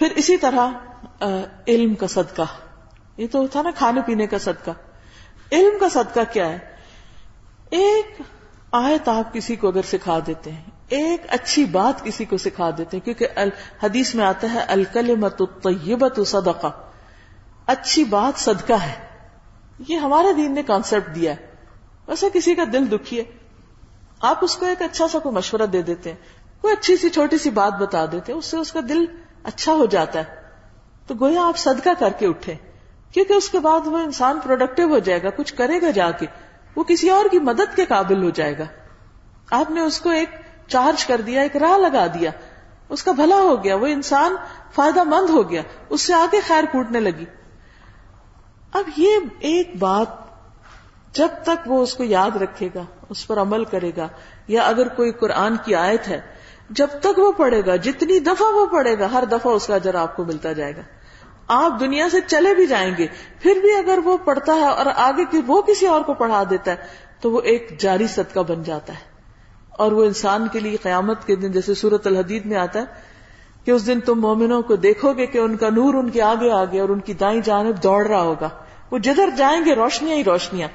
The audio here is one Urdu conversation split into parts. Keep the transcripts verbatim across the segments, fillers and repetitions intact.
پھر اسی طرح علم کا صدقہ، یہ تو تھا نا کھانے پینے کا صدقہ، علم کا صدقہ کیا ہے؟ ایک آیت آپ کسی کو اگر سکھا دیتے ہیں، ایک اچھی بات کسی کو سکھا دیتے ہیں، کیونکہ حدیث میں آتا ہے الکلمۃ الطیبۃ صدقہ، اچھی بات صدقہ ہے، یہ ہمارے دین نے کانسیپٹ دیا ہے۔ ویسے کسی کا دل دکھی ہے، آپ اس کو ایک اچھا سا کوئی مشورہ دے دیتے ہیں، کوئی اچھی سی چھوٹی سی بات بتا دیتے ہیں، اس سے اس کا دل اچھا ہو جاتا ہے، تو گویا آپ صدقہ کر کے اٹھے، کیونکہ اس کے بعد وہ انسان پروڈکٹیو ہو جائے گا، کچھ کرے گا جا کے، وہ کسی اور کی مدد کے قابل ہو جائے گا۔ آپ نے اس کو ایک چارج کر دیا، ایک راہ لگا دیا، اس کا بھلا ہو گیا، وہ انسان فائدہ مند ہو گیا، اس سے آگے خیر پھوٹنے لگی۔ اب یہ ایک بات جب تک وہ اس کو یاد رکھے گا، اس پر عمل کرے گا، یا اگر کوئی قرآن کی آیت ہے جب تک وہ پڑھے گا، جتنی دفعہ وہ پڑھے گا، ہر دفعہ اس کا اجر آپ کو ملتا جائے گا۔ آپ دنیا سے چلے بھی جائیں گے، پھر بھی اگر وہ پڑھتا ہے اور آگے کی وہ کسی اور کو پڑھا دیتا ہے تو وہ ایک جاری صدقہ بن جاتا ہے، اور وہ انسان کے لیے قیامت کے دن، جیسے سورۃ الحدید میں آتا ہے کہ اس دن تم مومنوں کو دیکھو گے کہ ان کا نور ان کے آگے آگے اور ان کی دائیں جانب دوڑ رہا ہوگا، وہ جدھر جائیں گے روشنیاں ہی روشنیاں۔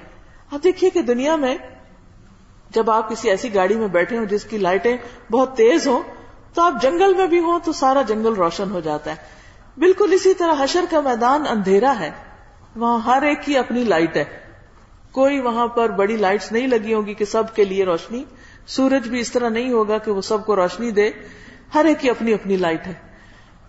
آپ دیکھیے کہ دنیا میں جب آپ کسی ایسی گاڑی میں بیٹھے ہوں جس کی لائٹیں بہت تیز ہوں، تو آپ جنگل میں بھی ہوں تو سارا جنگل روشن ہو جاتا ہے۔ بالکل اسی طرح حشر کا میدان اندھیرا ہے، وہاں ہر ایک کی اپنی لائٹ ہے، کوئی وہاں پر بڑی لائٹس نہیں لگی ہوگی کہ سب کے لیے روشنی، سورج بھی اس طرح نہیں ہوگا کہ وہ سب کو روشنی دے، ہر ایک کی اپنی اپنی لائٹ ہے،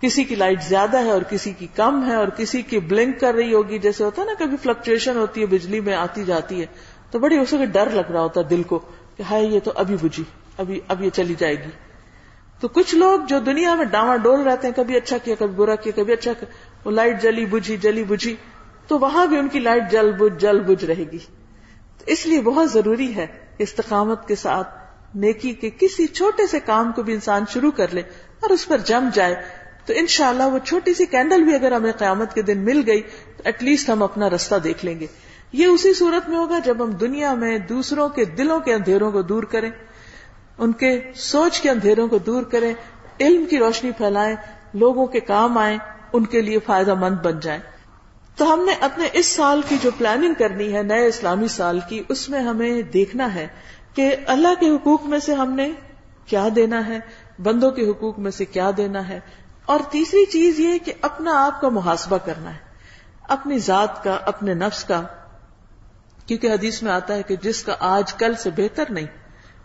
کسی کی لائٹ زیادہ ہے اور کسی کی کم ہے، اور کسی کی بلنک کر رہی ہوگی، جیسے ہوتا ہے نا کبھی فلکچویشن ہوتی ہے بجلی میں، آتی جاتی ہے، تو بڑی اس کو ڈر لگ رہا ہوتا ہے دل کو کہ ہائے یہ تو ابھی بجھی، ابھی اب یہ چلی جائے گی۔ تو کچھ لوگ جو دنیا میں ڈاواں ڈول رہتے ہیں، کبھی اچھا کیا کبھی برا کیا کبھی اچھا کیا، وہ لائٹ جلی بجھی جلی بجھی، تو وہاں بھی ان کی لائٹ جل بج جل بج رہے گی۔ تو اس لیے بہت ضروری ہے استقامت کے ساتھ نیکی کے کسی چھوٹے سے کام کو بھی انسان شروع کر لے اور اس پر جم جائے، تو انشاءاللہ وہ چھوٹی سی کینڈل بھی اگر ہمیں قیامت کے دن مل گئی تو ایٹ لیسٹ ہم اپنا رستہ دیکھ لیں گے۔ یہ اسی صورت میں ہوگا جب ہم دنیا میں دوسروں کے دلوں کے اندھیروں کو دور کریں، ان کے سوچ کے اندھیروں کو دور کریں، علم کی روشنی پھیلائیں، لوگوں کے کام آئیں، ان کے لیے فائدہ مند بن جائیں۔ تو ہم نے اپنے اس سال کی جو پلاننگ کرنی ہے، نئے اسلامی سال کی، اس میں ہمیں دیکھنا ہے کہ اللہ کے حقوق میں سے ہم نے کیا دینا ہے، بندوں کے حقوق میں سے کیا دینا ہے، اور تیسری چیز یہ کہ اپنا آپ کا محاسبہ کرنا ہے، اپنی ذات کا، اپنے نفس کا، کیونکہ حدیث میں آتا ہے کہ جس کا آج کل سے بہتر نہیں،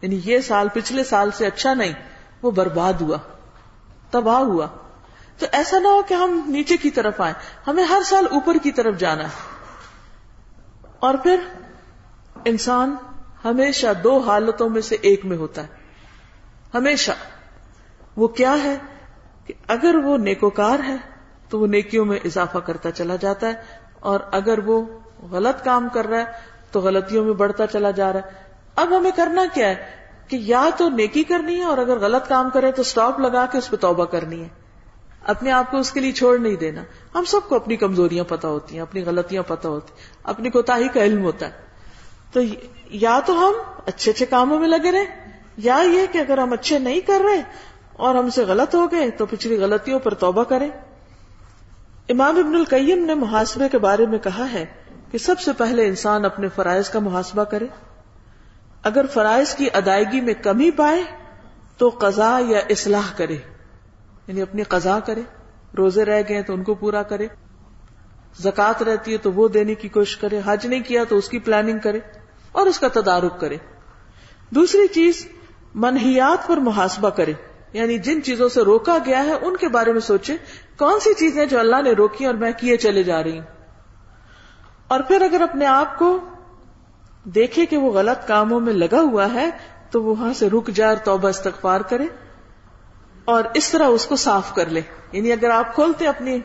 یعنی یہ سال پچھلے سال سے اچھا نہیں، وہ برباد ہوا، تباہ ہوا۔ تو ایسا نہ ہو کہ ہم نیچے کی طرف آئیں، ہمیں ہر سال اوپر کی طرف جانا ہے۔ اور پھر انسان ہمیشہ دو حالتوں میں سے ایک میں ہوتا ہے ہمیشہ، وہ کیا ہے کہ اگر وہ نیکوکار ہے تو وہ نیکیوں میں اضافہ کرتا چلا جاتا ہے، اور اگر وہ غلط کام کر رہا ہے تو غلطیوں میں بڑھتا چلا جا رہا ہے۔ اب ہمیں کرنا کیا ہے کہ یا تو نیکی کرنی ہے، اور اگر غلط کام کرے تو سٹاپ لگا کے اس پہ توبہ کرنی ہے، اپنے آپ کو اس کے لیے چھوڑ نہیں دینا۔ ہم سب کو اپنی کمزوریاں پتہ ہوتی ہیں، اپنی غلطیاں پتہ ہوتی ہیں، اپنی کوتاہی کا علم ہوتا ہے، تو یا تو ہم اچھے اچھے کاموں میں لگے رہے، یا یہ کہ اگر ہم اچھے نہیں کر رہے اور ہم سے غلط ہو گئے تو پچھلی غلطیوں پر توبہ کریں۔ امام ابن القیم نے محاسبے کے بارے میں کہا ہے کہ سب سے پہلے انسان اپنے فرائض کا محاسبہ کرے، اگر فرائض کی ادائیگی میں کمی پائے تو قضاء یا اصلاح کرے، یعنی اپنی قضاء کرے، روزے رہ گئے تو ان کو پورا کرے، زکوٰۃ رہتی ہے تو وہ دینے کی کوشش کرے، حج نہیں کیا تو اس کی پلاننگ کرے اور اس کا تدارک کرے۔ دوسری چیز منہیات پر محاسبہ کرے، یعنی جن چیزوں سے روکا گیا ہے ان کے بارے میں سوچے، کون سی چیزیں جو اللہ نے روکی اور میں کیے چلے جا رہی ہوں۔ اور پھر اگر اپنے آپ کو دیکھے کہ وہ غلط کاموں میں لگا ہوا ہے تو وہاں سے رک جائے اور توبہ استغفار کرے، اور اس طرح اس کو صاف کر لے، یعنی اگر آپ کھولتے اپنی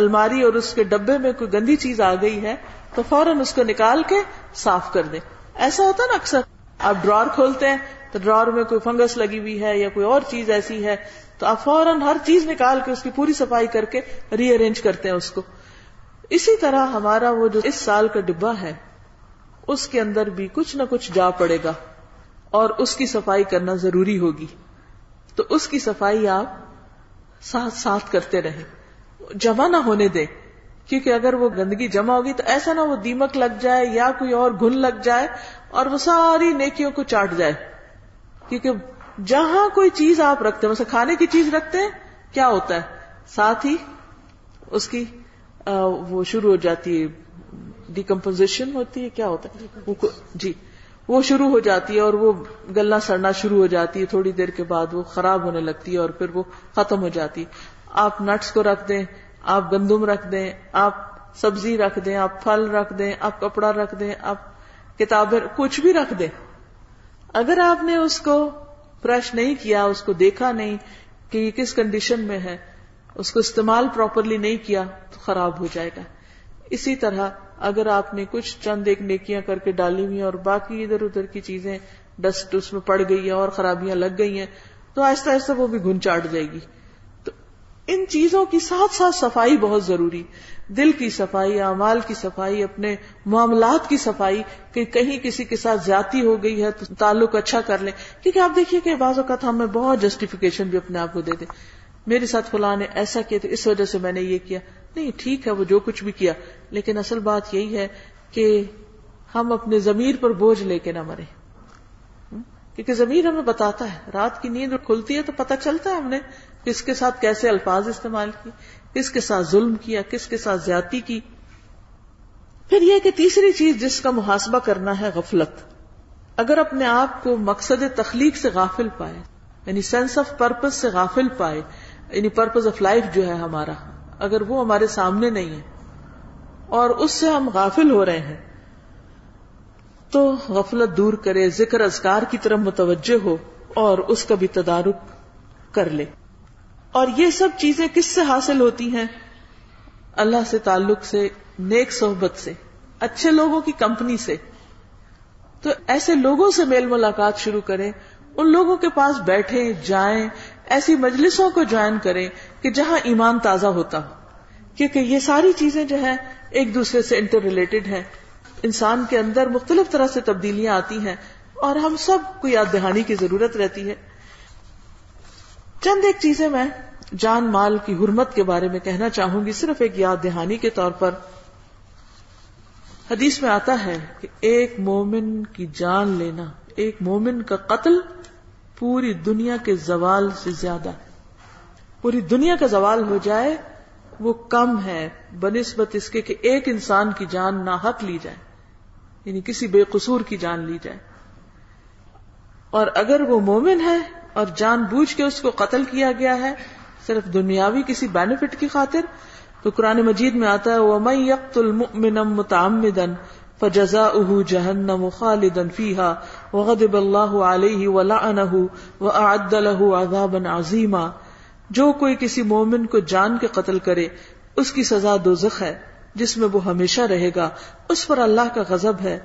الماری اور اس کے ڈبے میں کوئی گندی چیز آ گئی ہے تو فوراً اس کو نکال کے صاف کر دیں۔ ایسا ہوتا نا اکثر، آپ ڈرار کھولتے ہیں تو ڈرار میں کوئی فنگس لگی ہوئی ہے یا کوئی اور چیز ایسی ہے تو آپ فوراً ہر چیز نکال کے اس کی پوری صفائی کر کے ری ارینج کرتے ہیں اس کو۔ اسی طرح ہمارا وہ جو اس سال کا ڈبہ ہے اس کے اندر بھی کچھ نہ کچھ جا پڑے گا اور اس کی صفائی کرنا ضروری ہوگی، تو اس کی صفائی آپ ساتھ ساتھ کرتے رہے, جمع نہ ہونے دے, کیونکہ اگر وہ گندگی جمع ہوگی تو ایسا نہ وہ دیمک لگ جائے یا کوئی اور گھن لگ جائے اور وہ ساری نیکیوں کو چاٹ جائے. کیونکہ جہاں کوئی چیز آپ رکھتے ہیں, مثلا کھانے کی چیز رکھتے ہیں, کیا ہوتا ہے ساتھ ہی اس کی آ, وہ شروع ہو جاتی ہے, ڈیکمپوزیشن ہوتی ہے, کیا ہوتا ہے وہ, جی وہ شروع ہو جاتی ہے اور وہ گلا سڑنا شروع ہو جاتی ہے, تھوڑی دیر کے بعد وہ خراب ہونے لگتی ہے اور پھر وہ ختم ہو جاتی. آپ نٹس کو رکھ دیں, آپ گندم رکھ دیں, آپ سبزی رکھ دیں, آپ پھل رکھ دیں, آپ کپڑا رکھ دیں, آپ کتابیں, کچھ بھی رکھ دیں, اگر آپ نے اس کو برش نہیں کیا, اس کو دیکھا نہیں کہ یہ کس کنڈیشن میں ہے, اس کو استعمال پراپرلی نہیں کیا تو خراب ہو جائے گا. اسی طرح اگر آپ نے کچھ چند ایک نیکیاں کر کے ڈالی ہوئی اور باقی ادھر ادھر کی چیزیں ڈسٹ اس میں پڑ گئی ہیں اور خرابیاں لگ گئی ہیں تو آہستہ آہستہ وہ بھی گھن چاٹ جائے گی. تو ان چیزوں کی ساتھ ساتھ صفائی بہت ضروری, دل کی صفائی, اعمال کی صفائی, اپنے معاملات کی صفائی, کہ کہیں کسی کے ساتھ زیادتی ہو گئی ہے تو تعلق اچھا کر لیں. کیونکہ آپ دیکھیے کہ بعض اوقات ہمیں بہت جسٹیفیکیشن بھی اپنے آپ کو دیتے, میرے ساتھ فلاں نے ایسا کیا تو اس وجہ سے میں نے یہ کیا. نہیں, ٹھیک ہے وہ جو کچھ بھی کیا, لیکن اصل بات یہی ہے کہ ہم اپنے ضمیر پر بوجھ لے کے نہ مریں, کیونکہ ضمیر ہمیں بتاتا ہے. رات کی نیند کھلتی ہے تو پتہ چلتا ہے ہم نے کس کے ساتھ کیسے الفاظ استعمال کی, کس کے ساتھ ظلم کیا, کس کے ساتھ زیادتی کی. پھر یہ کہ تیسری چیز جس کا محاسبہ کرنا ہے, غفلت. اگر اپنے آپ کو مقصد تخلیق سے غافل پائے, یعنی سینس آف پرپز سے غافل پائے, یعنی پرپز آف لائف جو ہے ہمارا, اگر وہ ہمارے سامنے نہیں ہے اور اس سے ہم غافل ہو رہے ہیں تو غفلت دور کرے, ذکر اذکار کی طرف متوجہ ہو اور اس کا بھی تدارک کر لے. اور یہ سب چیزیں کس سے حاصل ہوتی ہیں؟ اللہ سے تعلق سے, نیک صحبت سے, اچھے لوگوں کی کمپنی سے. تو ایسے لوگوں سے میل ملاقات شروع کریں, ان لوگوں کے پاس بیٹھیں, جائیں, ایسی مجلسوں کو جوائن کریں کہ جہاں ایمان تازہ ہوتا ہو, کیونکہ یہ ساری چیزیں جو ہیں ایک دوسرے سے انٹر ریلیٹڈ ہیں. انسان کے اندر مختلف طرح سے تبدیلیاں آتی ہیں اور ہم سب کو یاد دہانی کی ضرورت رہتی ہے. چند ایک چیزیں میں جان مال کی حرمت کے بارے میں کہنا چاہوں گی, صرف ایک یاد دہانی کے طور پر. حدیث میں آتا ہے کہ ایک مومن کی جان لینا, ایک مومن کا قتل پوری دنیا کے زوال سے زیادہ, پوری دنیا کا زوال ہو جائے وہ کم ہے بنسبت اس کے کہ ایک انسان کی جان ناحق لی جائے, یعنی کسی بے قصور کی جان لی جائے. اور اگر وہ مومن ہے اور جان بوجھ کے اس کو قتل کیا گیا ہے صرف دنیاوی کسی بینیفٹ کی خاطر, تو قرآن مجید میں آتا ہے وَمَن يَقْتُلْ مُؤْمِنًا مُتَعَمِّدًا فَجَزَاؤُهُ جَهَنَّمُ خَالِدًا فِيهَا وَغَضِبَ اللَّهُ عَلَيْهِ وَلَعَنَهُ وَأَعَدَّ لَهُ عَذَابًا عَظِيمًا. جو کوئی کسی مومن کو جان کے قتل کرے اس کی سزا دوزخ ہے جس میں وہ ہمیشہ رہے گا, اس پر اللہ کا غضب ہے,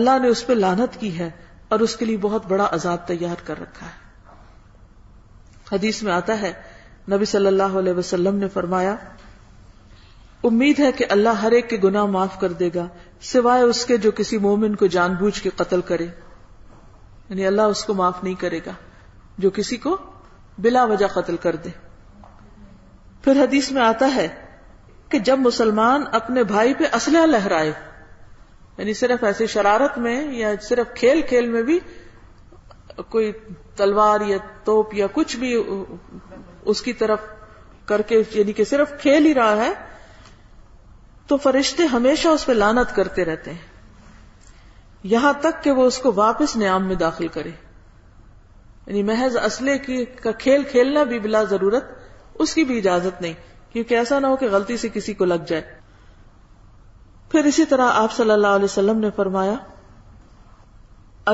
اللہ نے اس پہ لعنت کی ہے اور اس کے لیے بہت بڑا عذاب تیار کر رکھا ہے. حدیث میں آتا ہے نبی صلی اللہ علیہ وسلم نے فرمایا, امید ہے کہ اللہ ہر ایک کے گناہ معاف کر دے گا سوائے اس کے جو کسی مومن کو جان بوجھ کے قتل کرے. یعنی اللہ اس کو معاف نہیں کرے گا جو کسی کو بلا وجہ قتل کر دے. پھر حدیث میں آتا ہے کہ جب مسلمان اپنے بھائی پہ اسلحہ لہرائے, یعنی صرف ایسے شرارت میں یا صرف کھیل کھیل میں بھی کوئی تلوار یا توپ یا کچھ بھی اس کی طرف کر کے, یعنی کہ صرف کھیل ہی رہا ہے, تو فرشتے ہمیشہ اس پہ لعنت کرتے رہتے ہیں یہاں تک کہ وہ اس کو واپس نیام میں داخل کرے. یعنی محض اسلحے کی کا کھیل کھیلنا بھی بلا ضرورت, اس کی بھی اجازت نہیں, کیونکہ ایسا نہ ہو کہ غلطی سے کسی کو لگ جائے. پھر اسی طرح آپ صلی اللہ علیہ وسلم نے فرمایا,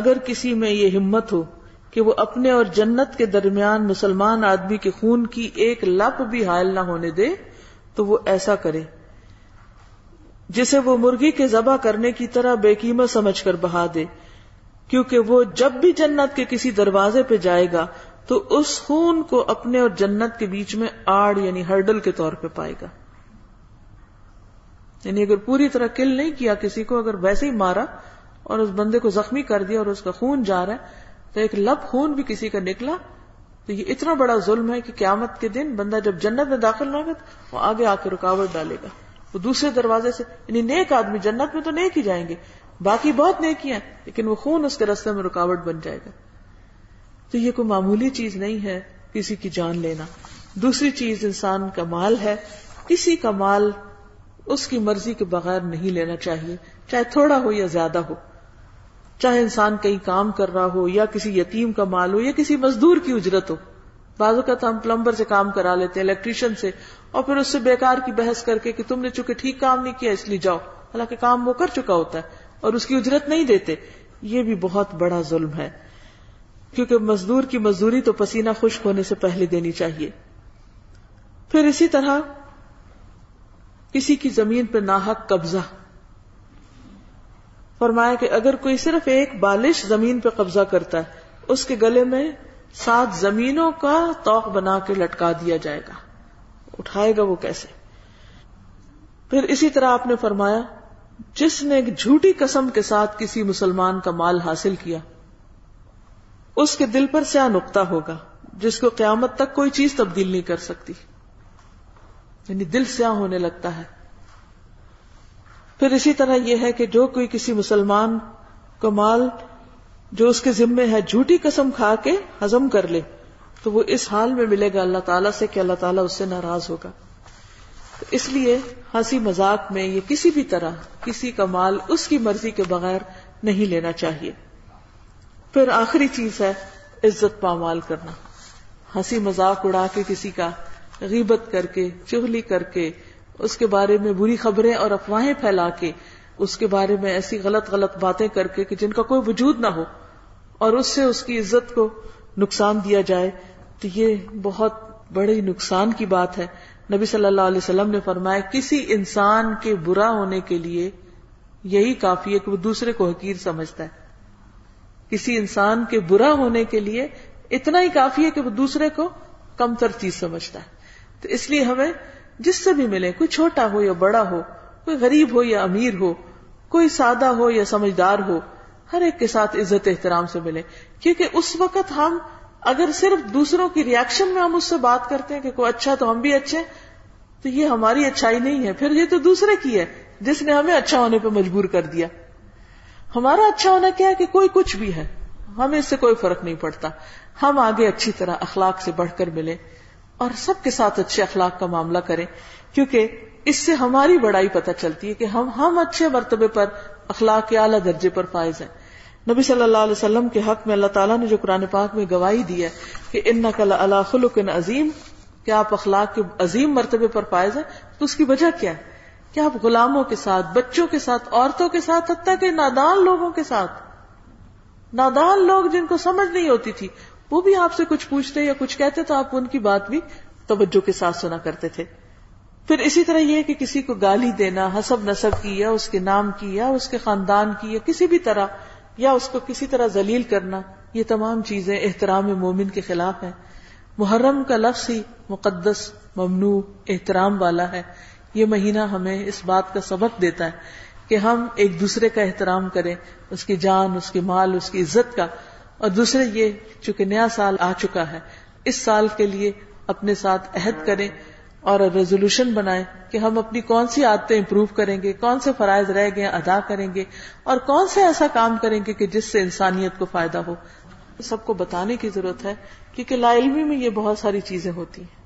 اگر کسی میں یہ ہمت ہو کہ وہ اپنے اور جنت کے درمیان مسلمان آدمی کے خون کی ایک لپ بھی حائل نہ ہونے دے تو وہ ایسا کرے جسے وہ مرغی کے ذبح کرنے کی طرح بے قیمت سمجھ کر بہا دے, کیونکہ وہ جب بھی جنت کے کسی دروازے پہ جائے گا تو اس خون کو اپنے اور جنت کے بیچ میں آڑ یعنی ہرڈل کے طور پہ پائے گا. یعنی اگر پوری طرح کل نہیں کیا کسی کو, اگر ویسے ہی مارا اور اس بندے کو زخمی کر دیا اور اس کا خون جا رہا ہے, تو ایک لب خون بھی کسی کا نکلا تو یہ اتنا بڑا ظلم ہے کہ قیامت کے دن بندہ جب جنت میں داخل نہ ہوگا تو وہ آگے آ کے رکاوٹ ڈالے گا، وہ دوسرے دروازے سے. یعنی نیک آدمی جنت میں تو نیک ہی جائیں گے، باقی بہت نیکیاں، لیکن وہ خون اس کے رستے میں رکاوٹ بن جائے گا. تو یہ کوئی معمولی چیز نہیں ہے کسی کی جان لینا. دوسری چیز انسان کا مال ہے، کسی کا مال اس کی مرضی کے بغیر نہیں لینا چاہیے، چاہے تھوڑا ہو یا زیادہ ہو، چاہے انسان کہیں کام کر رہا ہو یا کسی یتیم کا مال ہو یا کسی مزدور کی اجرت ہو. بعض اوقات ہم پلمبر سے کام کرا لیتے ہیں، الیکٹریشن سے، اور پھر اس سے بیکار کی بحث کر کے کہ تم نے چونکہ ٹھیک کام نہیں کیا اس لیے جاؤ، حالانکہ کام وہ کر چکا ہوتا ہے اور اس کی اجرت نہیں دیتے. یہ بھی بہت بڑا ظلم ہے، کیونکہ مزدور کی مزدوری تو پسینہ خشک ہونے سے پہلے دینی چاہیے. پھر اسی طرح کسی کی زمین پہ ناحق قبضہ. فرمایا کہ اگر کوئی صرف ایک بالش زمین پہ قبضہ کرتا ہے، اس کے گلے میں سات زمینوں کا طوق بنا کے لٹکا دیا جائے گا، اٹھائے گا وہ کیسے؟ پھر اسی طرح آپ نے فرمایا جس نے ایک جھوٹی قسم کے ساتھ کسی مسلمان کا مال حاصل کیا، اس کے دل پر سیاہ نقطہ ہوگا جس کو قیامت تک کوئی چیز تبدیل نہیں کر سکتی. یعنی دل سیاہ ہونے لگتا ہے. پھر اسی طرح یہ ہے کہ جو کوئی کسی مسلمان کا مال جو اس کے ذمے ہے جھوٹی قسم کھا کے ہضم کر لے، تو وہ اس حال میں ملے گا اللہ تعالیٰ سے کہ اللہ تعالیٰ اس سے ناراض ہوگا. تو اس لیے ہنسی مذاق میں یہ کسی بھی طرح کسی کا مال اس کی مرضی کے بغیر نہیں لینا چاہیے. پھر آخری چیز ہے عزت پامال کرنا. ہنسی مذاق اڑا کے کسی کا، غیبت کر کے، چغلی کر کے، اس کے بارے میں بری خبریں اور افواہیں پھیلا کے، اس کے بارے میں ایسی غلط غلط باتیں کر کے کہ جن کا کوئی وجود نہ ہو، اور اس سے اس کی عزت کو نقصان دیا جائے، تو یہ بہت بڑی نقصان کی بات ہے. نبی صلی اللہ علیہ وسلم نے فرمایا کسی انسان کے برا ہونے کے لیے یہی کافی ہے کہ وہ دوسرے کو حقیر سمجھتا ہے. کسی انسان کے برا ہونے کے لیے اتنا ہی کافی ہے کہ وہ دوسرے کو کم تر چیز سمجھتا ہے. تو اس لیے ہمیں جس سے بھی ملے، کوئی چھوٹا ہو یا بڑا ہو، کوئی غریب ہو یا امیر ہو، کوئی سادہ ہو یا سمجھدار ہو، ہر ایک کے ساتھ عزت احترام سے ملے. کیونکہ اس وقت ہم اگر صرف دوسروں کی ریاکشن میں ہم اس سے بات کرتے ہیں کہ کوئی اچھا تو ہم بھی اچھے، تو یہ ہماری اچھائی نہیں ہے، پھر یہ تو دوسرے کی ہے جس نے ہمیں اچھا ہونے پہ مجبور کر دیا. ہمارا اچھا ہونا کیا ہے کہ کوئی کچھ بھی ہے، ہمیں اس سے کوئی فرق نہیں پڑتا. ہم آگے اچھی طرح اخلاق سے بڑھ کر ملیں اور سب کے ساتھ اچھے اخلاق کا معاملہ کریں، کیونکہ اس سے ہماری بڑائی پتہ چلتی ہے کہ ہم ہم اچھے مرتبے پر، اخلاق کے اعلیٰ درجے پر فائز ہیں. نبی صلی اللہ علیہ وسلم کے حق میں اللہ تعالیٰ نے جو قرآن پاک میں گواہی دی ہے کہ انک لعلی خلق عظیم، کہ آپ اخلاق کے عظیم مرتبے پر فائز ہیں، تو اس کی وجہ کیا ہے کہ آپ غلاموں کے ساتھ، بچوں کے ساتھ، عورتوں کے ساتھ، حتیٰ کہ نادان لوگوں کے ساتھ، نادان لوگ جن کو سمجھ نہیں ہوتی تھی، وہ بھی آپ سے کچھ پوچھتے یا کچھ کہتے تو آپ ان کی بات بھی توجہ کے ساتھ سنا کرتے تھے. پھر اسی طرح یہ کہ کسی کو گالی دینا حسب نسب کی یا اس کے نام کی یا اس کے خاندان کی یا کسی بھی طرح، یا اس کو کسی طرح ذلیل کرنا، یہ تمام چیزیں احترام مومن کے خلاف ہیں. محرم کا لفظ ہی مقدس، ممنوع، احترام والا ہے. یہ مہینہ ہمیں اس بات کا سبق دیتا ہے کہ ہم ایک دوسرے کا احترام کریں، اس کی جان، اس کے مال، اس کی عزت کا. اور دوسرے یہ چونکہ نیا سال آ چکا ہے، اس سال کے لیے اپنے ساتھ عہد کریں اور ریزولوشن بنائیں کہ ہم اپنی کون سی عادتیں امپروو کریں گے، کون سے فرائض رہ گئے ادا کریں گے، اور کون سے ایسا کام کریں گے کہ جس سے انسانیت کو فائدہ ہو. سب کو بتانے کی ضرورت ہے کیونکہ لا علمی میں یہ بہت ساری چیزیں ہوتی ہیں.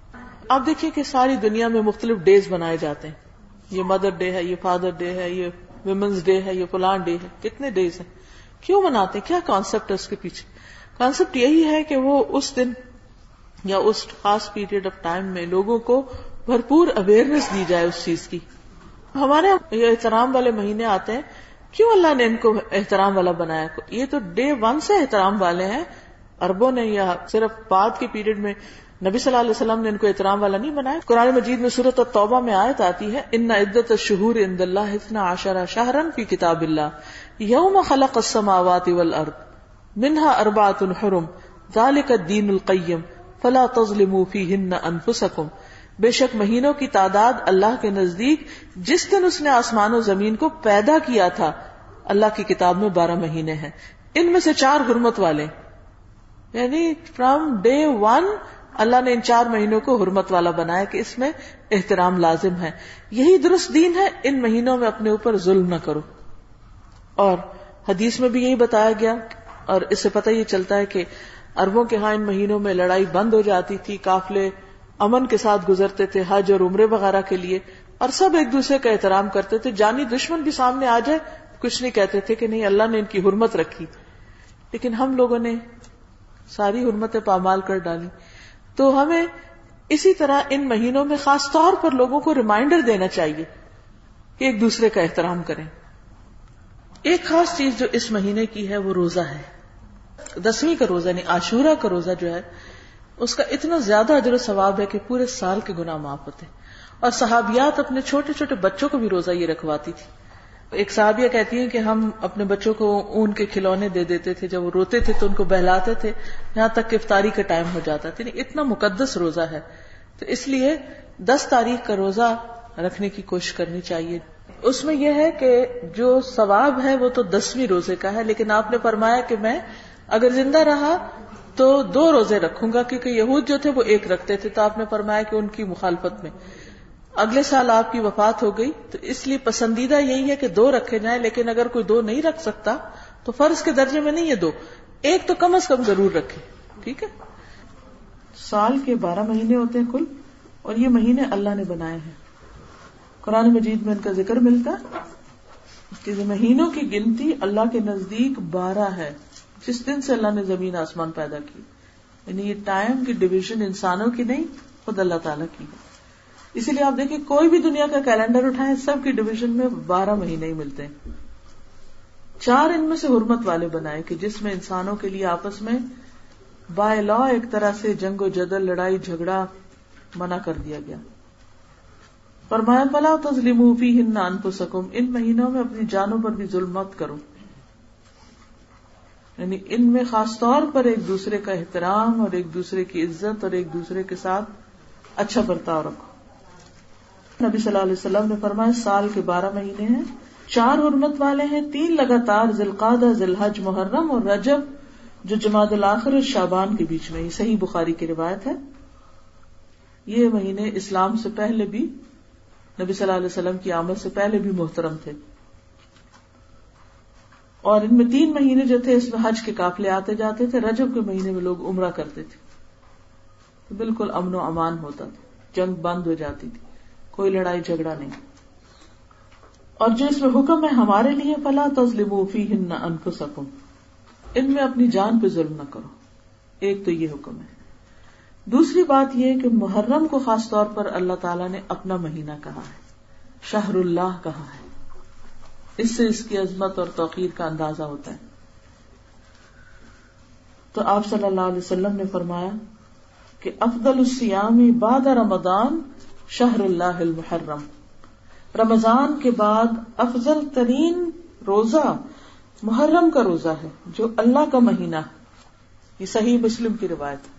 آپ دیکھیے کہ ساری دنیا میں مختلف ڈیز بنائے جاتے ہیں، یہ مدر ڈے ہے، یہ فادر ڈے ہے، یہ ویمنز ڈے ہے، یہ فلان ڈے ہے، کتنے ڈیز ہیں. کیوں بناتے ہیں؟ کیا کانسیپٹ ہے اس کے پیچھے؟ کانسیپٹ یہی ہے کہ وہ اس دن یا اس خاص پیریڈ آف ٹائم میں لوگوں کو بھرپور اویئرنیس دی جائے اس چیز کی. ہمارے یہ احترام والے مہینے آتے ہیں، کیوں اللہ نے ان کو احترام والا بنایا؟ یہ تو ڈے ون سے احترام والے ہیں. عربوں نے یا صرف بعد کے پیریڈ میں نبی صلی اللہ علیہ وسلم نے ان کو احترام والا نہیں بنایا. قرآن مجید میں سورۃ التوبہ میں آیت آتی ہے ان عدت الشہور عند اللہ اثنا عشر شہرا فی کتاب اللہ یوم خلق السماوات والارض منها اربعۃ حرم ذلک الدین القیم فلا تظلموا فیہن انفسکم. بے شک مہینوں کی تعداد اللہ کے نزدیک جس دن اس نے آسمان و زمین کو پیدا کیا تھا، اللہ کی کتاب میں بارہ مہینے ہیں، ان میں سے چار حرمت والے، یعنی فرام ڈے ون اللہ نے ان چار مہینوں کو حرمت والا بنایا کہ اس میں احترام لازم ہے. یہی درست دین ہے. ان مہینوں میں اپنے اوپر ظلم نہ کرو. اور حدیث میں بھی یہی بتایا گیا, اور اس سے پتہ یہ چلتا ہے کہ عربوں کے ہاں ان مہینوں میں لڑائی بند ہو جاتی تھی, قافلے امن کے ساتھ گزرتے تھے حج اور عمرے وغیرہ کے لیے, اور سب ایک دوسرے کا احترام کرتے تھے. جانی دشمن بھی سامنے آ جائے کچھ نہیں کہتے تھے کہ نہیں اللہ نے ان کی حرمت رکھی. لیکن ہم لوگوں نے ساری حرمتیں پامال کر ڈالی. تو ہمیں اسی طرح ان مہینوں میں خاص طور پر لوگوں کو ریمائنڈر دینا چاہیے کہ ایک دوسرے کا احترام کریں. ایک خاص چیز جو اس مہینے کی ہے وہ روزہ ہے. دسویں کا روزہ یعنی عاشورہ کا روزہ جو ہے اس کا اتنا زیادہ اجر و ثواب ہے کہ پورے سال کے گناہ معاف ہوتے ہیں. اور صحابیات اپنے چھوٹے چھوٹے بچوں کو بھی روزہ یہ رکھواتی تھی. ایک صحابیہ کہتی ہیں کہ ہم اپنے بچوں کو اون کے کھلونے دے دیتے تھے, جب وہ روتے تھے تو ان کو بہلاتے تھے یہاں تک کہ افطاری کا ٹائم ہو جاتا تھا. اتنا مقدس روزہ ہے, تو اس لیے دس تاریخ کا روزہ رکھنے کی کوشش کرنی چاہیے. اس میں یہ ہے کہ جو ثواب ہے وہ تو دسویں روزے کا ہے, لیکن آپ نے فرمایا کہ میں اگر زندہ رہا تو دو روزے رکھوں گا, کیونکہ یہود جو تھے وہ ایک رکھتے تھے. تو آپ نے فرمایا کہ ان کی مخالفت میں اگلے سال آپ کی وفات ہو گئی, تو اس لیے پسندیدہ یہی ہے کہ دو رکھے جائیں. لیکن اگر کوئی دو نہیں رکھ سکتا تو فرض کے درجے میں نہیں ہے دو, ایک تو کم از کم ضرور رکھے. ٹھیک ہے, سال کے بارہ مہینے ہوتے ہیں کل, اور یہ مہینے اللہ نے بنائے ہیں. قرآن مجید میں ان کا ذکر ملتا کہ مہینوں کی گنتی اللہ کے نزدیک بارہ ہے, جس دن سے اللہ نے زمین آسمان پیدا کی. یعنی یہ ٹائم کی ڈویژن انسانوں کی نہیں, خود اللہ تعالیٰ کی ہے. اسی لیے آپ دیکھیں کوئی بھی دنیا کا کیلنڈر اٹھائیں, سب کی ڈویژن میں بارہ مہینے ہی ملتے ہیں. چار ان میں سے حرمت والے بنائے کہ جس میں انسانوں کے لیے آپس میں بائی لا ایک طرح سے جنگ و جدل, لڑائی جھگڑا منع کر دیا گیا. فرمایا فلا تظلموا فیہن انفسکم, ان مہینوں میں اپنی جانوں پر بھی ظلم مت کرو. یعنی ان میں خاص طور پر ایک دوسرے کا احترام اور ایک دوسرے کی عزت اور ایک دوسرے کے ساتھ اچھا برتاؤ رکھو. نبی صلی اللہ علیہ وسلم نے فرمایا سال کے بارہ مہینے ہیں, چار حرمت والے ہیں, تین لگاتار ذوالقعدہ, ذوالحج, محرم اور رجب جو جمادی الاخر اور شعبان کے بیچ میں. یہ صحیح بخاری کی روایت ہے. یہ مہینے اسلام سے پہلے بھی, نبی صلی اللہ علیہ وسلم کی آمد سے پہلے بھی محترم تھے. اور ان میں تین مہینے جو تھے اس میں حج کے قافلے آتے جاتے تھے, رجب کے مہینے میں لوگ عمرہ کرتے تھے, بالکل امن و امان ہوتا تھا, جنگ بند ہو جاتی تھی, کوئی لڑائی جھگڑا نہیں. اور جو اس میں حکم ہے ہمارے لیے فلا تظلموا فیہن انفسکم, ان میں اپنی جان پہ ظلم نہ کرو, ایک تو یہ حکم ہے. دوسری بات یہ کہ محرم کو خاص طور پر اللہ تعالیٰ نے اپنا مہینہ کہا ہے, شہر اللہ کہا ہے. اس سے اس کی عظمت اور توقیر کا اندازہ ہوتا ہے. تو آپ صلی اللہ علیہ وسلم نے فرمایا کہ افضل الصیام بعد رمضان شہر اللہ المحرم, رمضان کے بعد افضل ترین روزہ محرم کا روزہ ہے جو اللہ کا مہینہ ہے. یہ صحیح مسلم کی روایت ہے.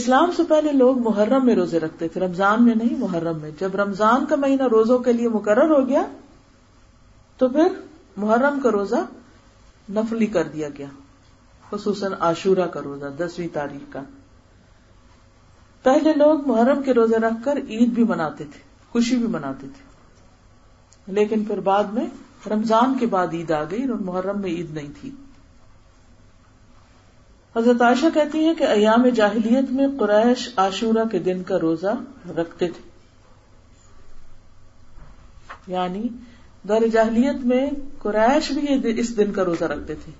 اسلام سے پہلے لوگ محرم میں روزے رکھتے تھے, رمضان میں نہیں محرم میں. جب رمضان کا مہینہ روزوں کے لیے مقرر ہو گیا تو پھر محرم کا روزہ نفلی کر دیا گیا, خصوصاً عاشورہ کا روزہ دسویں تاریخ کا. پہلے لوگ محرم کے روزے رکھ کر عید بھی مناتے تھے, خوشی بھی مناتے تھے, لیکن پھر بعد میں رمضان کے بعد عید آ گئی اور محرم میں عید نہیں تھی. حضرت عائشہ کہتی ہیں کہ ایام جاہلیت میں قریش عاشورہ کے دن کا روزہ رکھتے تھے. یعنی دور جاہلیت میں قریش بھی اس دن کا روزہ رکھتے تھے.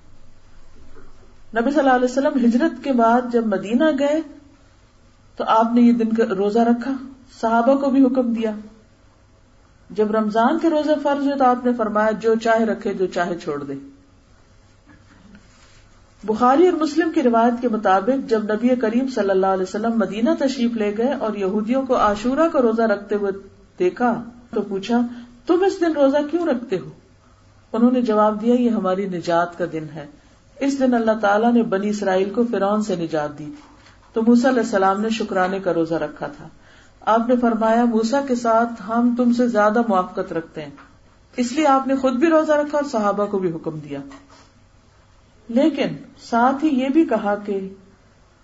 نبی صلی اللہ علیہ وسلم ہجرت کے بعد جب مدینہ گئے تو آپ نے یہ دن کا روزہ رکھا, صحابہ کو بھی حکم دیا. جب رمضان کے روزے فرض ہوئے تو آپ نے فرمایا جو چاہے رکھے جو چاہے چھوڑ دے. بخاری اور مسلم کی روایت کے مطابق جب نبی کریم صلی اللہ علیہ وسلم مدینہ تشریف لے گئے اور یہودیوں کو عاشورہ کا روزہ رکھتے ہوئے دیکھا تو پوچھا تم اس دن روزہ کیوں رکھتے ہو؟ انہوں نے جواب دیا یہ ہماری نجات کا دن ہے, اس دن اللہ تعالیٰ نے بنی اسرائیل کو فرعون سے نجات دی تھی. تو موسیٰ علیہ السلام نے شکرانے کا روزہ رکھا تھا. آپ نے فرمایا موسیٰ کے ساتھ ہم تم سے زیادہ موافقت رکھتے ہیں, اس لیے آپ نے خود بھی روزہ رکھا اور صحابہ کو بھی حکم دیا. لیکن ساتھ ہی یہ بھی کہا کہ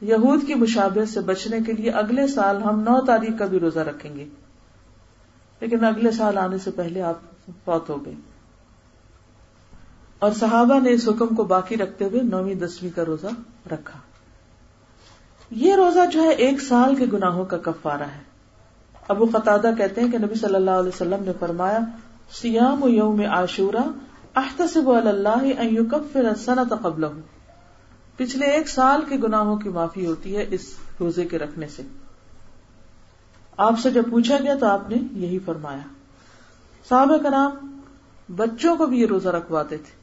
یہود کی مشابہت سے بچنے کے لیے اگلے سال ہم نو تاریخ کا بھی روزہ رکھیں گے, لیکن اگلے سال آنے سے پہلے آپ فوت ہو گئے. اور صحابہ نے اس حکم کو باقی رکھتے ہوئے نویں دسویں کا روزہ رکھا. یہ روزہ جو ہے ایک سال کے گناہوں کا کفارہ ہے. ابو قتادہ کہتے ہیں کہ نبی صلی اللہ علیہ وسلم نے فرمایا, صیام یوم عاشورا احتسب علی اللہ ان یکفر السنۃ قبلہ, پچھلے ایک سال کے گناہوں کی معافی ہوتی ہے اس روزے کے رکھنے سے. آپ سے جب پوچھا گیا تو آپ نے یہی فرمایا. صحابہ کرام بچوں کو بھی یہ روزہ رکھواتے تھے.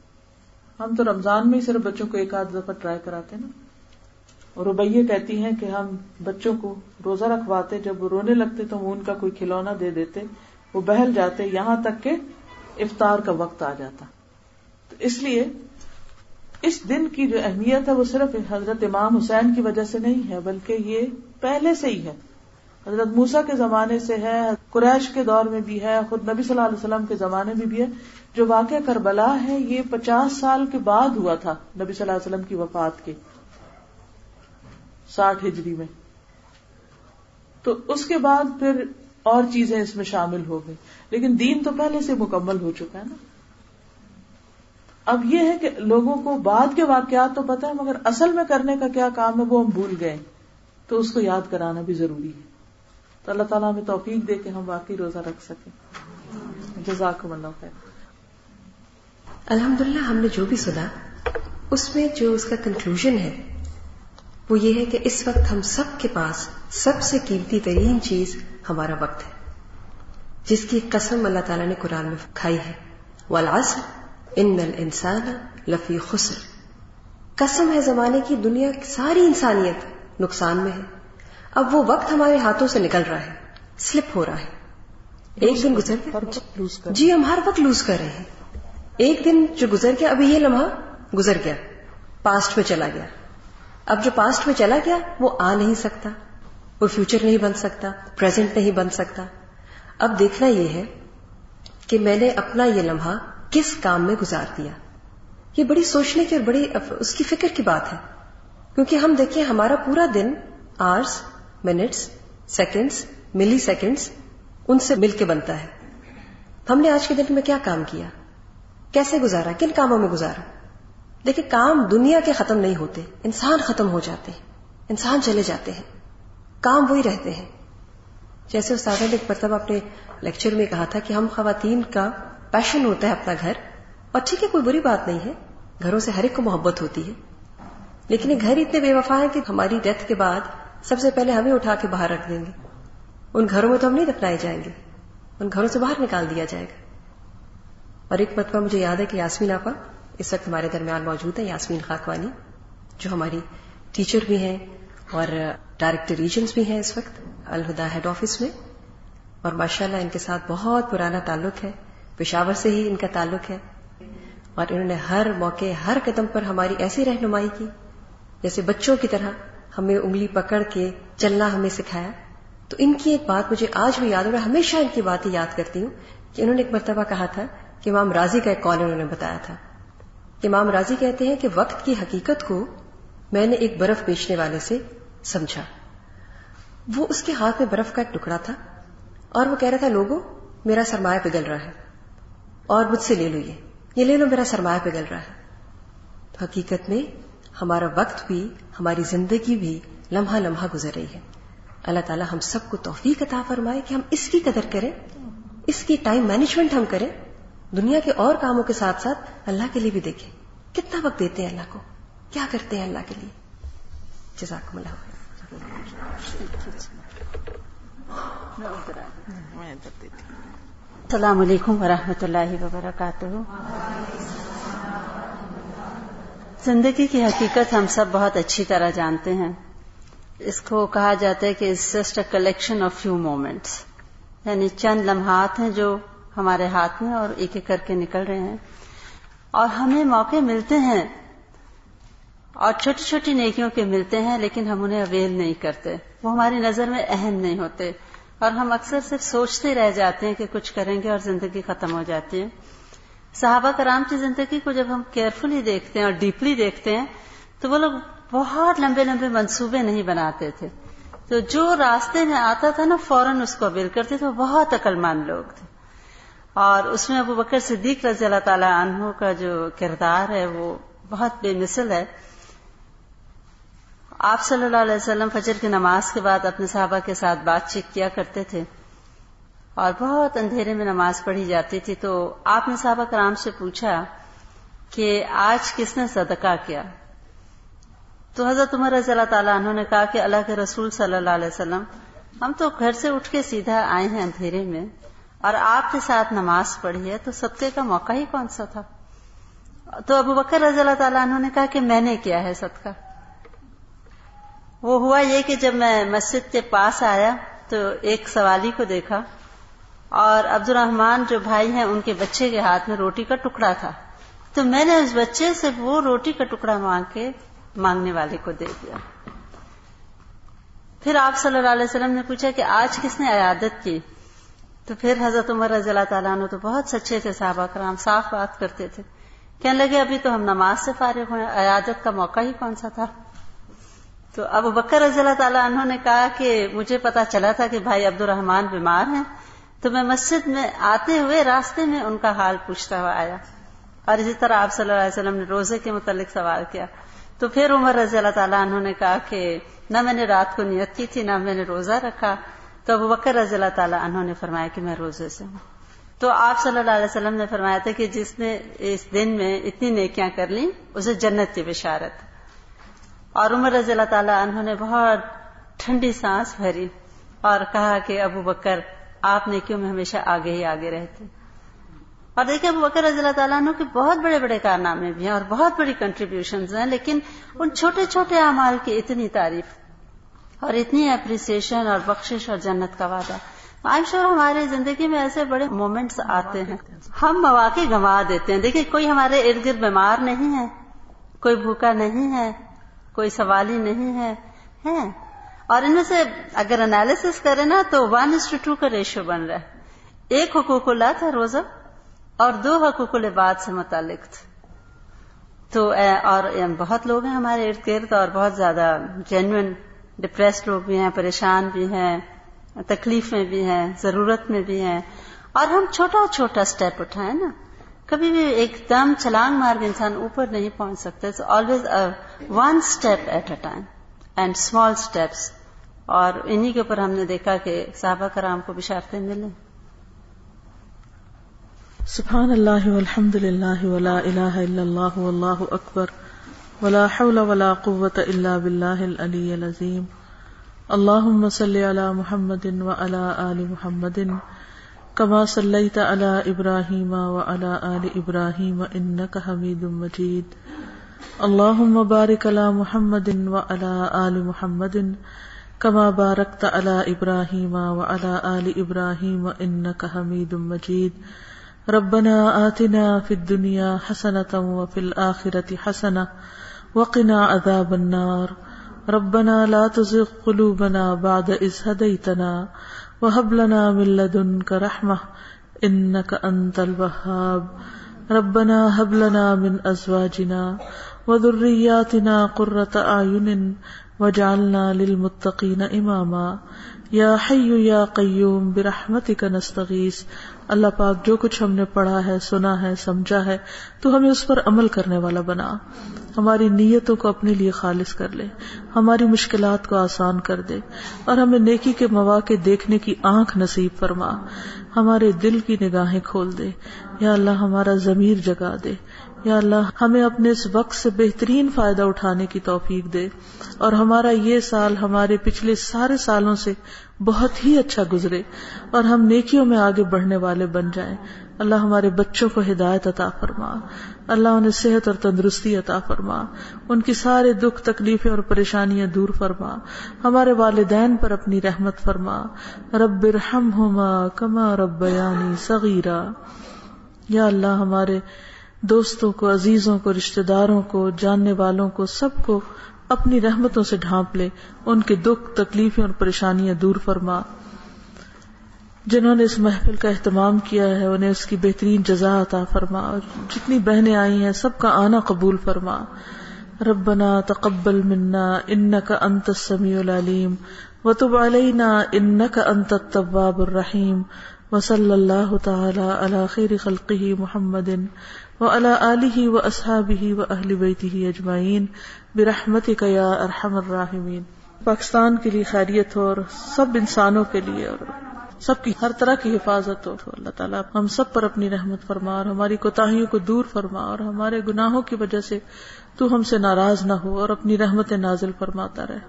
ہم تو رمضان میں ہی صرف بچوں کو ایک آدھ دفعہ ٹرائی کراتے نا. اور ربیہ کہتی ہیں کہ ہم بچوں کو روزہ رکھواتے, جب وہ رونے لگتے تو ہم ان کا کوئی کھلونا دے دیتے, وہ بہل جاتے یہاں تک کہ افطار کا وقت آ جاتا. تو اس لیے اس دن کی جو اہمیت ہے وہ صرف حضرت امام حسین کی وجہ سے نہیں ہے, بلکہ یہ پہلے سے ہی ہے. حضرت موسیٰ کے زمانے سے ہے, قریش کے دور میں بھی ہے, خود نبی صلی اللہ علیہ وسلم کے زمانے میں بھی ہے. جو واقعہ کربلا ہے یہ پچاس سال کے بعد ہوا تھا نبی صلی اللہ علیہ وسلم کی وفات کے, ساٹھ ہجری میں. تو اس کے بعد پھر اور چیزیں اس میں شامل ہو گئی, لیکن دین تو پہلے سے مکمل ہو چکا ہے نا. اب یہ ہے کہ لوگوں کو بعد کے واقعات تو پتہ ہے, مگر اصل میں کرنے کا کیا کام ہے وہ ہم بھول گئے, تو اس کو یاد کرانا بھی ضروری ہے. تو اللہ تعالیٰ ہمیں توفیق دے کہ ہم واقعی روزہ رکھ سکیں. جزاکم اللہ خیر. الحمدللہ ہم نے جو بھی سنا اس میں جو اس کا کنکلوژن ہے وہ یہ ہے کہ اس وقت ہم سب کے پاس سب سے قیمتی ترین چیز ہمارا وقت ہے, جس کی قسم اللہ تعالیٰ نے قرآن میں کھائی ہے. والعصر ان الانسان لفی خسر, قسم ہے زمانے کی, دنیا کی ساری انسانیت نقصان میں ہے. اب وہ وقت ہمارے ہاتھوں سے نکل رہا ہے, سلپ ہو رہا ہے, ایک دن گزر گیا. جی ہم ہر وقت لوز کر رہے ہیں. ایک دن جو گزر گیا, ابھی یہ لمحہ گزر گیا, پاسٹ میں چلا گیا. اب جو پاسٹ میں چلا گیا وہ آ نہیں سکتا, وہ فیوچر نہیں بن سکتا, پریزنٹ نہیں بن سکتا. اب دیکھنا یہ ہے کہ میں نے اپنا یہ لمحہ کس کام میں گزار دیا. یہ بڑی سوچنے کی اور بڑی اس کی فکر کی بات ہے, کیونکہ ہم دیکھیں ہمارا پورا دن hours, minutes, seconds, milliseconds ان سے مل کے بنتا ہے. ہم نے آج کے دن میں کیا کام کیا, کیسے گزارا, کن کاموں میں گزارا. دیکھیں کام دنیا کے ختم نہیں ہوتے, انسان ختم ہو جاتے ہیں, انسان چلے جاتے ہیں, کام وہی رہتے ہیں. جیسے استاد نے ایک مرتبہ اپنے لیکچر میں کہا تھا کہ ہم خواتین کا پیشن ہوتا ہے اپنا گھر, اور ٹھیک ہے کوئی بری بات نہیں ہے, گھروں سے ہر ایک کو محبت ہوتی ہے, لیکن یہ گھر اتنے بے وفا ہیں کہ ہماری ڈیتھ کے بعد سب سے پہلے ہمیں اٹھا کے باہر رکھ دیں گے. ان گھروں میں تو ہم نہیں دفنائے جائیں گے, ان گھروں سے باہر نکال دیا جائے گا. اور ایک مرتبہ مجھے یاد ہے کہ یاسمین آپا اس وقت ہمارے درمیان موجود ہیں, یاسمین خاکوانی جو ہماری ٹیچر بھی ہیں اور ڈائریکٹر ریجنز بھی ہیں اس وقت الہدا ہیڈ آفس میں, اور ماشاءاللہ ان کے ساتھ بہت پرانا تعلق ہے, پشاور سے ہی ان کا تعلق ہے. اور انہوں نے ہر موقع ہر قدم پر ہماری ایسی رہنمائی کی جیسے بچوں کی طرح ہمیں انگلی پکڑ کے چلنا ہمیں سکھایا. تو ان کی ایک بات مجھے آج بھی یاد ہو رہا ہے, ہمیشہ ان کی بات ہی یاد کرتی ہوں کہ انہوں نے ایک مرتبہ کہا تھا کہ امام راضی کا ایک کال انہوں نے بتایا تھا کہ امام راضی کہتے ہیں کہ وقت کی حقیقت کو میں نے ایک برف بیچنے والے سے سمجھا. وہ اس کے ہاتھ میں برف کا ایک ٹکڑا تھا اور وہ کہہ رہا تھا لوگوں میرا سرمایہ پگھل رہا ہے اور مجھ سے لے لو, یہ یہ لے لو, میرا سرمایہ پگھل رہا ہے. تو حقیقت میں ہمارا وقت بھی ہماری زندگی بھی لمحہ لمحہ گزر رہی ہے. اللہ تعالی ہم سب کو توفیق عطا فرمائے کہ ہم اس کی قدر کریں, اس کی ٹائم مینجمنٹ ہم کریں, دنیا کے اور کاموں کے ساتھ ساتھ اللہ کے لیے بھی دیکھیں کتنا وقت دیتے ہیں اللہ کو, کیا کرتے ہیں اللہ کے لیے. جزاکم اللہ خیر. السلام علیکم ورحمۃ اللہ وبرکاتہ. زندگی کی حقیقت ہم سب بہت اچھی طرح جانتے ہیں. اس کو کہا جاتا ہے کہ it's just a collection of few moments, یعنی چند لمحات ہیں جو ہمارے ہاتھ میں اور ایک ایک کر کے نکل رہے ہیں, اور ہمیں موقع ملتے ہیں اور چھوٹی چھوٹی نیکیوں کے ملتے ہیں, لیکن ہم انہیں اویل نہیں کرتے, وہ ہماری نظر میں اہم نہیں ہوتے, اور ہم اکثر صرف سوچتے رہ جاتے ہیں کہ کچھ کریں گے اور زندگی ختم ہو جاتی ہے. صحابہ کرام کی زندگی کو جب ہم کیئرفلی دیکھتے ہیں اور ڈیپلی دیکھتے ہیں تو وہ لوگ بہت لمبے لمبے منصوبے نہیں بناتے تھے، تو جو راستے میں آتا تھا نا فوراً اس کو قبول کرتے تھے، وہ بہت عقل مند لوگ تھے. اور اس میں ابو بکر صدیق رضی اللہ تعالی عنہ کا جو کردار ہے وہ بہت بے مثل ہے. آپ صلی اللہ علیہ وسلم فجر کی نماز کے بعد اپنے صحابہ کے ساتھ بات چیت کیا کرتے تھے اور بہت اندھیرے میں نماز پڑھی جاتی تھی. تو آپ نے صحابہ کرام سے پوچھا کہ آج کس نے صدقہ کیا؟ تو حضرت عمر رضی اللہ تعالیٰ عنہ نے کہا کہ اللہ کے رسول صلی اللہ علیہ وسلم، ہم تو گھر سے اٹھ کے سیدھا آئے ہیں اندھیرے میں اور آپ کے ساتھ نماز پڑھی ہے، تو صدقے کا موقع ہی کون سا تھا؟ تو ابو بکر رضی اللہ تعالیٰ عنہ نے کہا کہ میں نے کیا ہے صدقہ. وہ ہوا یہ کہ جب میں مسجد کے پاس آیا تو ایک سوالی کو دیکھا، اور عبد الرحمن جو بھائی ہیں ان کے بچے کے ہاتھ میں روٹی کا ٹکڑا تھا، تو میں نے اس بچے سے وہ روٹی کا ٹکڑا مانگ کے مانگنے والے کو دے دیا. پھر آپ صلی اللہ علیہ وسلم نے پوچھا کہ آج کس نے عیادت کی؟ تو پھر حضرت عمر رضی اللہ تعالیٰ عنہ تو بہت سچے تھے، صحابہ کرام صاف بات کرتے تھے، کہنے لگے ابھی تو ہم نماز سے فارغ ہوئے، عیادت کا موقع ہی کون سا تھا؟ تو ابو بکر رضی اللہ تعالیٰ عنہ نے کہا کہ مجھے پتا چلا تھا کہ بھائی عبد الرحمن بیمار ہیں، تو میں مسجد میں آتے ہوئے راستے میں ان کا حال پوچھتا ہوا آیا. اور اسی طرح آپ صلی اللہ علیہ وسلم نے روزے کے متعلق سوال کیا، تو پھر عمر رضی اللہ تعالیٰ عنہ نے کہا کہ نہ میں نے رات کو نیت کی تھی، نہ میں نے روزہ رکھا. تو ابو بکر رضی اللہ تعالیٰ عنہ نے فرمایا کہ میں روزے سے ہوں. تو آپ صلی اللہ علیہ وسلم نے فرمایا تھا کہ جس نے اس دن میں اتنی نیکیاں کر لیں اسے جنت کی بشارت. اور عمر رضی اللہ تعالیٰ عنہ نے بہت ٹھنڈی سانس بھری اور کہا کہ ابو بکر آپ نیکیوں میں ہمیشہ آگے ہی آگے رہتے. اور دیکھیں ابو بکر رضی اللہ تعالیٰ عنہ کے بہت بڑے بڑے کارنامے بھی ہیں اور بہت بڑی کنٹریبیوشنز ہیں، لیکن ان چھوٹے چھوٹے اعمال کی اتنی تعریف اور اتنی اپریسیشن اور بخشش اور جنت کا وعدہ. آئی شور ہمارے زندگی میں ایسے بڑے مومنٹس آتے ہیں، ہم مواقع گنوا دیتے ہیں. دیکھیں کوئی ہمارے ارد گرد بیمار نہیں ہے، کوئی بھوکا نہیں ہے، کوئی سوالی نہیں ہے ہیں. اور ان میں سے اگر انالیسس کریں نا تو one is to two two ratio بن رہا ہے. ایک حقوق اللہ تھا روزہ اور دو حقوق العباد سے متعلق تھے. تو اور بہت لوگ ہیں ہمارے ارد گرد اور بہت زیادہ جینوئن ڈپریسڈ لوگ بھی ہیں، پریشان بھی ہیں، تکلیف میں بھی ہیں، ضرورت میں بھی ہیں. اور ہم چھوٹا چھوٹا سٹیپ اٹھائیں نا، کبھی بھی ایک دم چھلانگ مار کے انسان اوپر نہیں پہنچ سکتا. It's always one step at a time and small steps. اور انہی کے اوپر ہم نے دیکھا کہ صحابہ کرام کو بشارتیں ملیں. سبحان اللہ والحمد للہ ولا الہ الا اللہ واللہ اکبر ولا حول ولا قوۃ الا باللہ العلی العظیم. اللہم صلی علی محمد وعلی آل محمد کما صلیت علی ابراہیم وعلی آل ابراہیم انک حمید مجید. اللہم بارک علی محمد وعلی آل محمد کما بارکت علی ابراہیم وعلی آل ابراہیم انک حمید مجید. ربنا آتنا فی الدنیا حسنۃ وفی الآخرۃ حسنۃ وقنا عذاب النار. ربنا لا تزغ قلوبنا بعد اذ ہدیتنا وہب لنا من لدنک رحمہ انک انت الوہاب. ربنا ہب لنا من ازواجنا وذریاتنا قرۃ اعین واجعلنا للمتقین اماما. یا حی یا قیوم برحمتک نستغیث. اللہ پاک جو کچھ ہم نے پڑھا ہے، سنا ہے، سمجھا ہے، تو ہمیں اس پر عمل کرنے والا بنا. ہماری نیتوں کو اپنے لیے خالص کر لے، ہماری مشکلات کو آسان کر دے، اور ہمیں نیکی کے مواقع دیکھنے کی آنکھ نصیب فرما. ہمارے دل کی نگاہیں کھول دے، یا اللہ ہمارا ضمیر جگا دے. یا اللہ ہمیں اپنے اس وقت سے بہترین فائدہ اٹھانے کی توفیق دے، اور ہمارا یہ سال ہمارے پچھلے سارے سالوں سے بہت ہی اچھا گزرے، اور ہم نیکیوں میں آگے بڑھنے والے بن جائیں. اللہ ہمارے بچوں کو ہدایت عطا فرما، اللہ انہیں صحت اور تندرستی عطا فرما، ان کی سارے دکھ تکلیفیں اور پریشانیاں دور فرما. ہمارے والدین پر اپنی رحمت فرما. رب ارحمہما کما ربیانی صغیرا. یا اللہ ہمارے دوستوں کو، عزیزوں کو، رشتہ داروں کو، جاننے والوں کو، سب کو اپنی رحمتوں سے ڈھانپ لے. ان کے دکھ تکلیفیں اور پریشانیاں دور فرما. جنہوں نے اس محفل کا اہتمام کیا ہے انہیں اس کی بہترین جزا عطا فرما، اور جتنی بہنیں آئی ہیں سب کا آنا قبول فرما. ربنا تقبل منا انك انت السميع العليم وتب علينا انك انت التواب الرحيم وصلى الله تعالى على خير خلقه محمد وعلى آله واصحابه واهل بيته اجمعين برحمتك يا ارحم الراحمين. پاکستان کے لیے خیریت ہو اور سب انسانوں کے لیے اور سب کی ہر طرح کی حفاظت ہو. اللہ تعالیٰ ہم سب پر اپنی رحمت فرما اور ہماری کوتاہیوں کو دور فرما اور ہمارے گناہوں کی وجہ سے تو ہم سے ناراض نہ ہو اور اپنی رحمت نازل فرماتا رہے.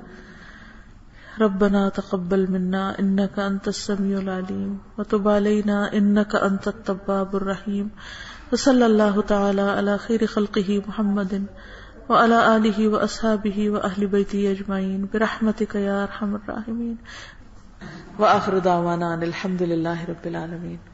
ربنا تقبل منا انك انت السميع العليم وتب علينا انك انت التواب الرحيم وصلى الله تعالى على خير خلقه محمد وعلى آله واصحابه واهل بيته اجمعين برحمتك يا ارحم الراحمين. واخر دعوانا الحمد لله رب العالمين.